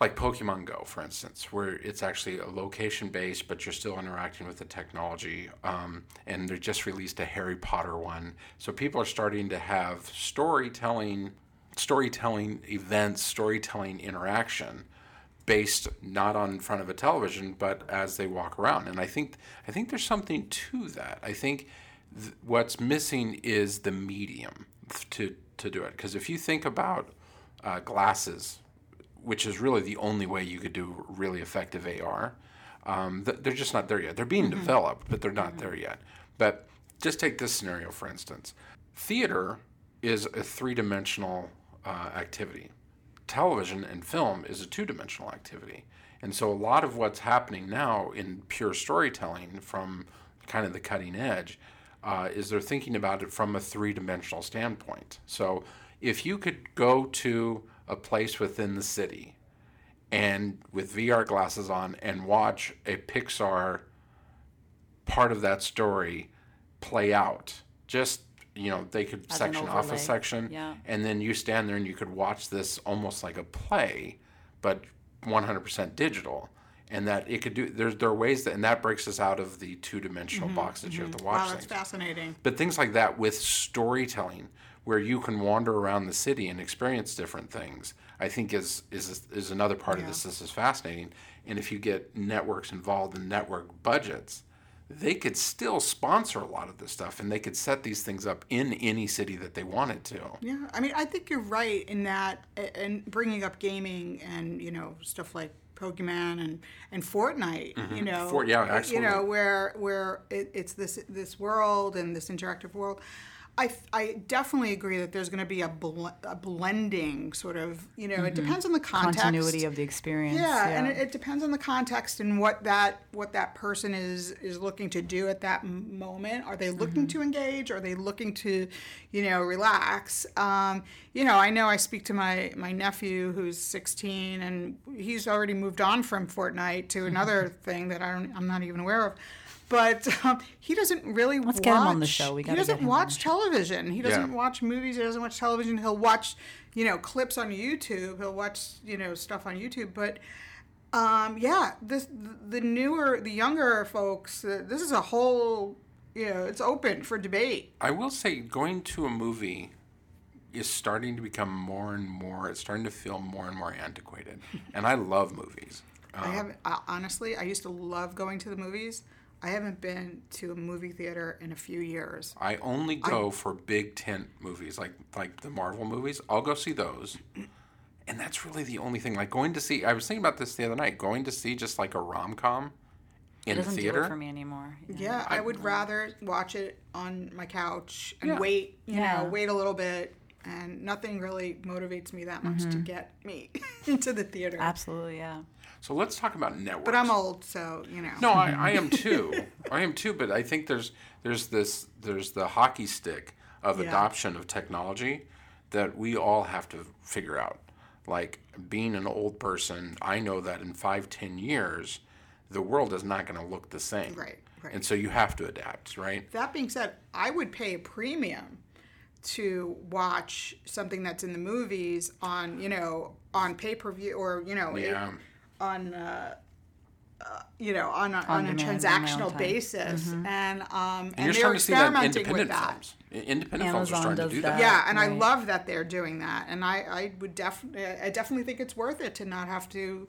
Like Pokemon Go, for instance, where it's actually a location-based, but you're still interacting with the technology. Um, and they just released a Harry Potter one. So people are starting to have storytelling, storytelling events, storytelling interaction based not on front of a television, but as they walk around. And I think I think there's something to that. I think th- what's missing is the medium to, to do it. Because if you think about uh, glasses, which is really the only way you could do really effective A R. Um, they're just not there yet. They're being mm-hmm. developed, but they're not mm-hmm. there yet. But just take this scenario, for instance. Theater is a three-dimensional uh, activity. Television and film is a two-dimensional activity. And so a lot of what's happening now in pure storytelling from kind of the cutting edge uh, is they're thinking about it from a three-dimensional standpoint. So if you could go to a place within the city and with V R glasses on and watch a Pixar part of that story play out. Just, you know, they could As section off a section yeah. and then you stand there and you could watch this almost like a play, but one hundred percent digital. and that it could do, there's, there are ways that, and that breaks us out of the two-dimensional mm-hmm, box that mm-hmm. you have to watch. Wow, that's things. Fascinating. But things like that with storytelling, where you can wander around the city and experience different things, I think is is is another part yeah. of this. This is fascinating. And if you get networks involved in network budgets, they could still sponsor a lot of this stuff, and they could set these things up in any city that they wanted to. Yeah, I mean, I think you're right in that, and bringing up gaming and, you know, stuff like Pokemon and, and Fortnite, mm-hmm. you know, For, yeah, absolutely. You know, where where it, it's this this world and this interactive world. I, I definitely agree that there's going to be a, bl- a blending sort of, you know, mm-hmm. it depends on the context. Continuity of the experience. Yeah, yeah. and it, it depends on the context and what that what that person is, is looking to do at that moment. Are they looking mm-hmm. to engage? Are they looking to, you know, relax? Um, you know, I know I speak to my, my nephew who's sixteen, and he's already moved on from Fortnite to another mm-hmm. thing that I don't, I'm not even aware of. But um, he doesn't really Let's watch. Let's get him on the show. We gotta he doesn't get him watch television. He doesn't yeah. watch movies. He doesn't watch television. He'll watch, you know, clips on YouTube. He'll watch, you know, stuff on YouTube. But um, yeah, this the newer, the younger folks. Uh, this is a whole, you know, it's open for debate. I will say, going to a movie is starting to become more and more. It's starting to feel more and more antiquated. And I love movies. Um, I have uh, honestly, I used to love going to the movies. I haven't been to a movie theater in a few years. I only go I, for big tent movies, like like the Marvel movies. I'll go see those. And that's really the only thing. Like going to see, I was thinking about this the other night, going to see just like a rom-com in the theater. It doesn't do it for me anymore. Yeah, yeah I, I would rather watch it on my couch and yeah. wait, you yeah. know, wait a little bit. And nothing really motivates me that much mm-hmm. to get me into the theater. Absolutely, yeah. So let's talk about networks. But I'm old, so, you know. No, I, I am too. I am too, but I think there's there's this there's the hockey stick of yeah. adoption of technology that we all have to figure out. Like, being an old person, I know that in five, ten years, the world is not going to look the same. Right, right. And so you have to adapt, right? That being said, I would pay a premium to watch something that's in the movies on, you know, on pay-per-view or, you know, yeah. a, on, uh, uh, you know, on a, on on a transactional basis. Mm-hmm. And, um, and, and they're experimenting that with that. Films. Independent Amazon films are starting to do that. that. Yeah, and right. I love that they're doing that. And I, I would definitely, I definitely think it's worth it to not have to,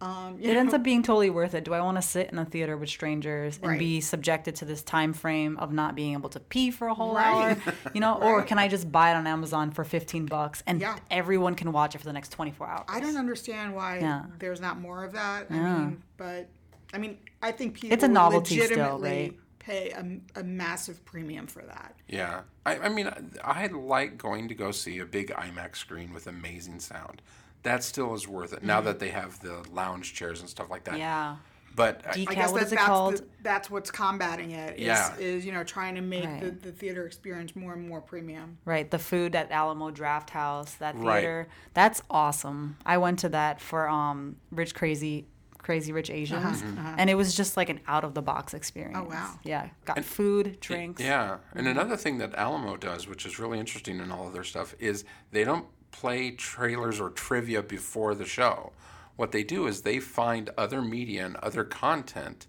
Um, it know. ends up being totally worth it. Do I want to sit in a theater with strangers right. and be subjected to this time frame of not being able to pee for a whole right. hour? You know, right. or can I just buy it on Amazon for fifteen bucks and yeah. everyone can watch it for the next twenty-four hours? I don't understand why yeah. there's not more of that. I yeah. mean, but I mean, I think people it's a novelty legitimately still, right? pay a, a massive premium for that. Yeah. I, I mean, I like going to go see a big IMAX screen with amazing sound. That still is worth it now mm-hmm. that they have the lounge chairs and stuff like that. Yeah. But Decal, I guess that, that's, the, that's what's combating it is, yeah. is you know, trying to make right. the, the theater experience more and more premium. Right. The food at Alamo Draft House, that theater, right. that's awesome. I went to that for um, Rich Crazy Crazy Rich Asians, uh-huh. Uh-huh. and it was just like an out-of-the-box experience. Oh, wow. Yeah. Got and, food, drinks. It, yeah. And another thing that Alamo does, which is really interesting in all of their stuff, is they don't play trailers or trivia before the show. What they do is they find other media and other content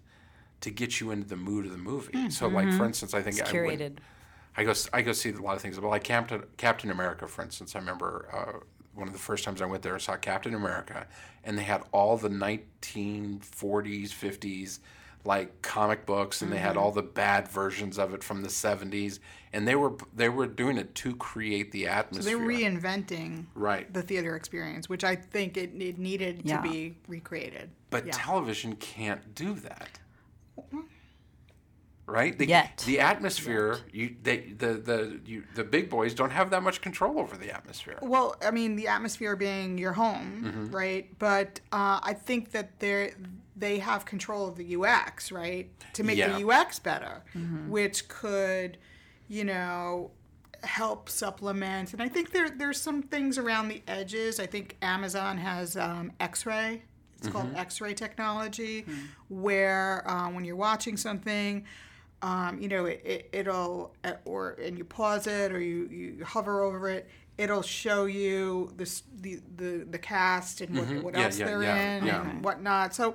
to get you into the mood of the movie. Mm-hmm. So, like, for instance, I think it's curated. I went, I go I go see a lot of things. Well, like Captain Captain America, for instance. I remember uh, one of the first times I went there, I saw Captain America, and they had all the nineteen forties, fifties like comic books, and mm-hmm. they had all the bad versions of it from the seventies, and they were they were doing it to create the atmosphere. So they're reinventing right. the theater experience, which I think it, it needed yeah. to be recreated. But yeah. television can't do that, right? The, Yet the atmosphere, Yet. you they, the the you, the big boys don't have that much control over the atmosphere. Well, I mean, the atmosphere being your home, mm-hmm. right? But uh, I think that they're. They have control of the U X, right? To make yeah. the U X better, mm-hmm. which could, you know, help supplement. And I think there there's some things around the edges. I think Amazon has um, X-ray. It's mm-hmm. called X-ray technology, mm-hmm. where uh, when you're watching something, um, you know, it, it, it'll or and you pause it or you, you hover over it. It'll show you this, the the the cast and what, mm-hmm. what yeah, else yeah, they're yeah, in yeah. and whatnot. So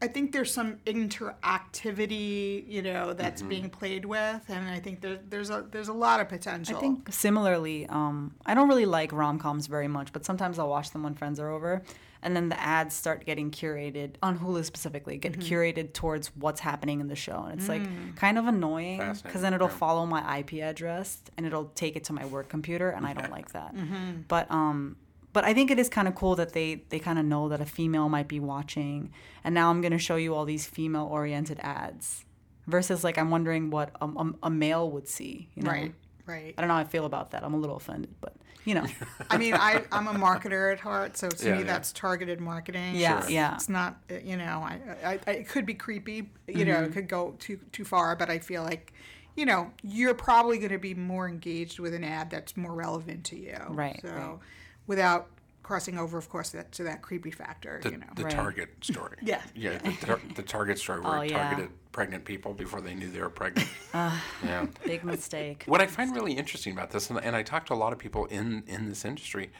I think there's some interactivity, you know, that's mm-hmm. being played with, and I think there, there's a there's a lot of potential. I think similarly, um, I don't really like rom-coms very much, but sometimes I'll watch them when friends are over, and then the ads start getting curated, on Hulu specifically, get mm-hmm. curated towards what's happening in the show, and it's mm. like kind of annoying, because then it'll yeah. follow my I P address, and it'll take it to my work computer, and I don't like that. Mm-hmm. But um. But I think it is kind of cool that they, they kind of know that a female might be watching, and now I'm going to show you all these female-oriented ads versus, like, I'm wondering what a, a, a male would see. You know? Right, right. I don't know how I feel about that. I'm a little offended, but, you know. I mean, I, I'm a marketer at heart, so to yeah, me yeah. that's targeted marketing. Yeah, sure. yeah. It's not, you know, I, I, I it could be creepy. You mm-hmm. know, it could go too too far, but I feel like, you know, you're probably going to be more engaged with an ad that's more relevant to you. Right, So. Right. Without crossing over, of course, that, to that creepy factor, the, you know. The right. target story. yeah. Yeah, the, tar- the target story where oh, it targeted yeah. pregnant people before they knew they were pregnant. Uh, yeah. Big mistake. What I find really interesting about this, and, and I talk to a lot of people in, in this industry,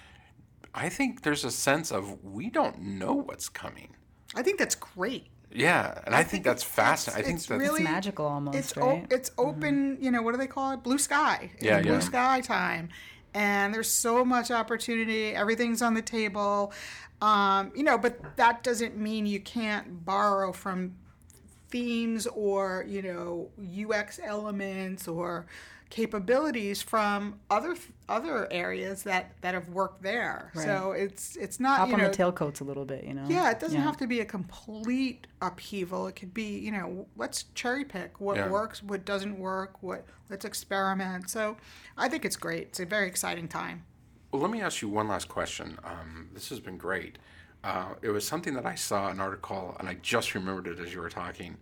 I think there's a sense of we don't know what's coming. I think that's great. Yeah, and I, I think, think that's fascinating. I think it's that's really, it's magical almost, it's right? O- it's open, mm-hmm. you know, what do they call it? Blue sky. It's yeah, blue yeah. sky time. And there's so much opportunity. Everything's on the table, um, you know. But that doesn't mean you can't borrow from themes or, you know, U X elements or capabilities from other other areas that, that have worked there. Right. So it's it's not hop you know, on the tailcoats a little bit, you know. Yeah, it doesn't yeah. have to be a complete upheaval. It could be, you know, let's cherry pick what yeah. works, what doesn't work, what let's experiment. So I think it's great. It's a very exciting time. Well, let me ask you one last question. Um, this has been great. Uh, it was something that I saw an article, and I just remembered it as you were talking.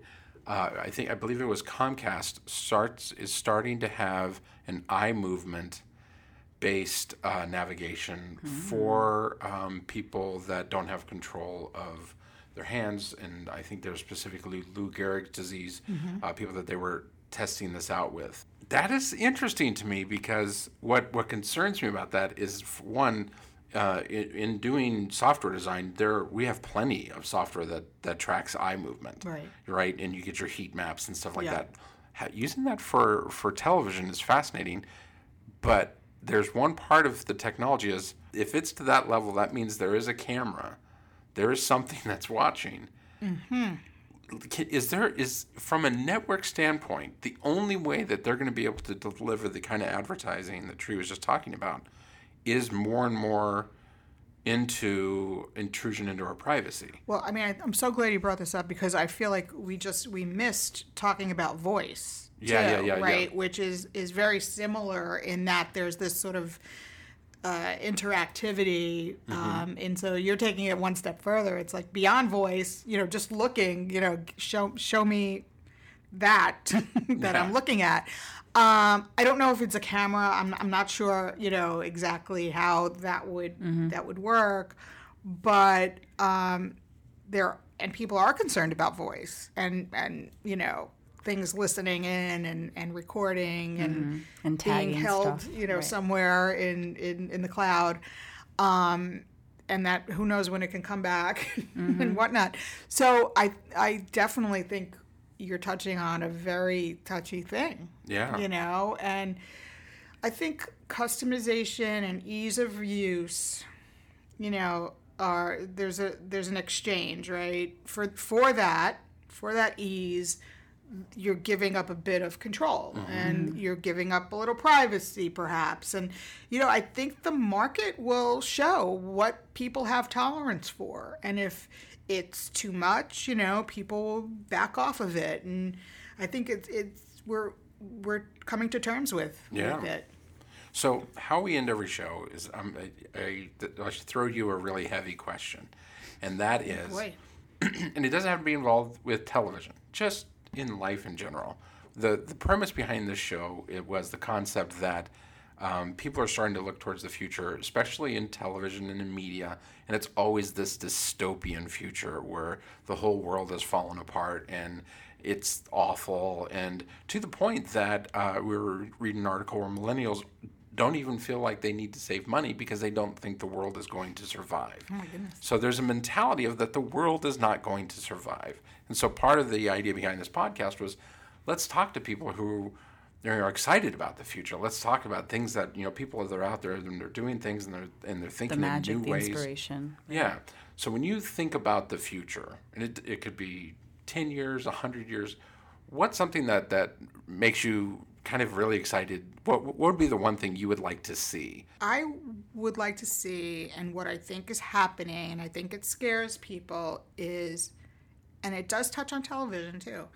Uh, I think I believe it was Comcast starts is starting to have an eye movement based uh, navigation mm-hmm. for um, people that don't have control of their hands, and I think there's specifically Lou Gehrig's disease mm-hmm. uh, people that they were testing this out with. That is interesting to me because what what concerns me about that is one. Uh, in, in doing software design, there we have plenty of software that, that tracks eye movement, right? Right, and you get your heat maps and stuff like yeah. that. How, using that for, for television is fascinating, but there's one part of the technology is if it's to that level, that means there is a camera, there is something that's watching. Mm-hmm. Is there is from a network standpoint, the only way that they're going to be able to deliver the kind of advertising that Tree was just talking about is more and more into intrusion into our privacy. Well, I mean, I, I'm so glad you brought this up because I feel like we just we missed talking about voice. Yeah, too, yeah, yeah, right, yeah. Which is is very similar in that there's this sort of uh, interactivity, mm-hmm. um, and so you're taking it one step further. It's like beyond voice, you know, just looking, you know, show show me that that yeah. I'm looking at. Um, I don't know if it's a camera. I'm, I'm not sure, you know, exactly how that would mm-hmm. that would work, but um, there and people are concerned about voice and, and you know things listening in and, and recording and mm-hmm. and being held, stuff. You know, right. somewhere in, in, in the cloud, um, and that who knows when it can come back mm-hmm. and whatnot. So I I definitely think. You're touching on a very touchy thing. Yeah. You know, and I think customization and ease of use, you know, are there's a there's an exchange, right? For for that, for that ease, you're giving up a bit of control mm-hmm. and you're giving up a little privacy perhaps. And you know, I think the market will show what people have tolerance for. And if it's too much, you know, people will back off of it, and I think it's it's we're we're coming to terms with, yeah. with it. So how we end every show is um, I, I, I should throw you a really heavy question, and that is, Boy. and it doesn't have to be involved with television, just in life in general. The the premise behind this show it was the concept that. Um, people are starting to look towards the future, especially in television and in media, and it's always this dystopian future where the whole world has fallen apart and it's awful. And to the point that uh, we were reading an article where millennials don't even feel like they need to save money because they don't think the world is going to survive. Oh my goodness. So there's a mentality of that the world is not going to survive. And so part of the idea behind this podcast was, let's talk to people who are excited about the future. Let's talk about things that, you know, people that are out there and they're doing things and they're and they're thinking the magic, in new the ways. Inspiration. Yeah. So when you think about the future, and it it could be ten years, one hundred years, what's something that, that makes you kind of really excited? What, what would be the one thing you would like to see? I would like to see, and what I think is happening, and I think it scares people, is, and it does touch on television too,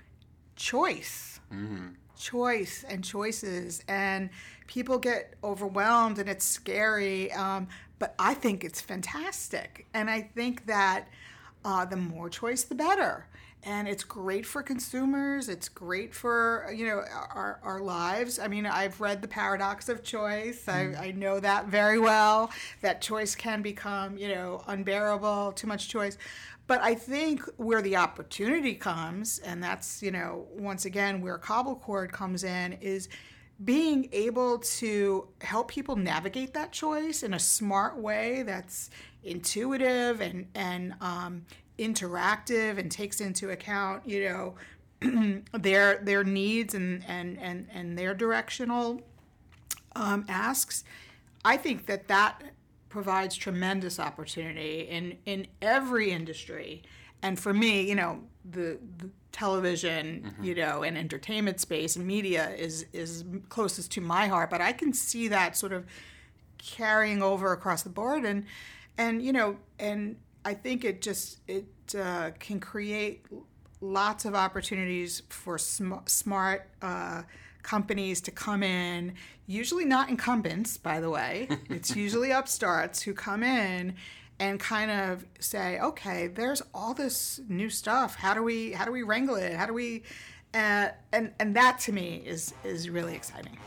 choice. Mm-hmm. Choice and choices, and people get overwhelmed and it's scary, um, but I think it's fantastic. And I think that uh, the more choice, the better. And it's great for consumers. It's great for, you know, our our lives. I mean, I've read The Paradox of Choice. Mm. I, I know that very well, that choice can become, you know, unbearable, too much choice. But I think where the opportunity comes, and that's, you know, once again, where CobbleCord comes in, is being able to help people navigate that choice in a smart way that's intuitive and, and um, interactive and takes into account, you know, their their needs and, and, and, and their directional um, asks. I think that that provides tremendous opportunity in, in every industry. And for me, you know, the, the television, mm-hmm. you know, and entertainment space and media is, is closest to my heart. But I can see that sort of carrying over across the board. And, and you know, and I think it just, it uh, can create lots of opportunities for sm- smart uh, companies to come in, usually not incumbents, by the way. It's usually upstarts who come in and kind of say, okay, there's all this new stuff. How do we, how do we wrangle it? How do we, uh, and, and that to me is, is really exciting.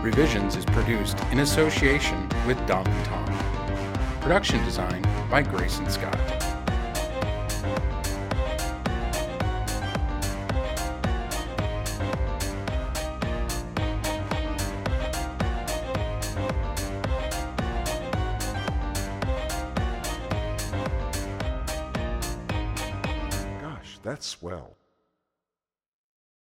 Revisions is produced in association with Dom and Tom. Production design by Grayson Scott. Gosh, that's swell.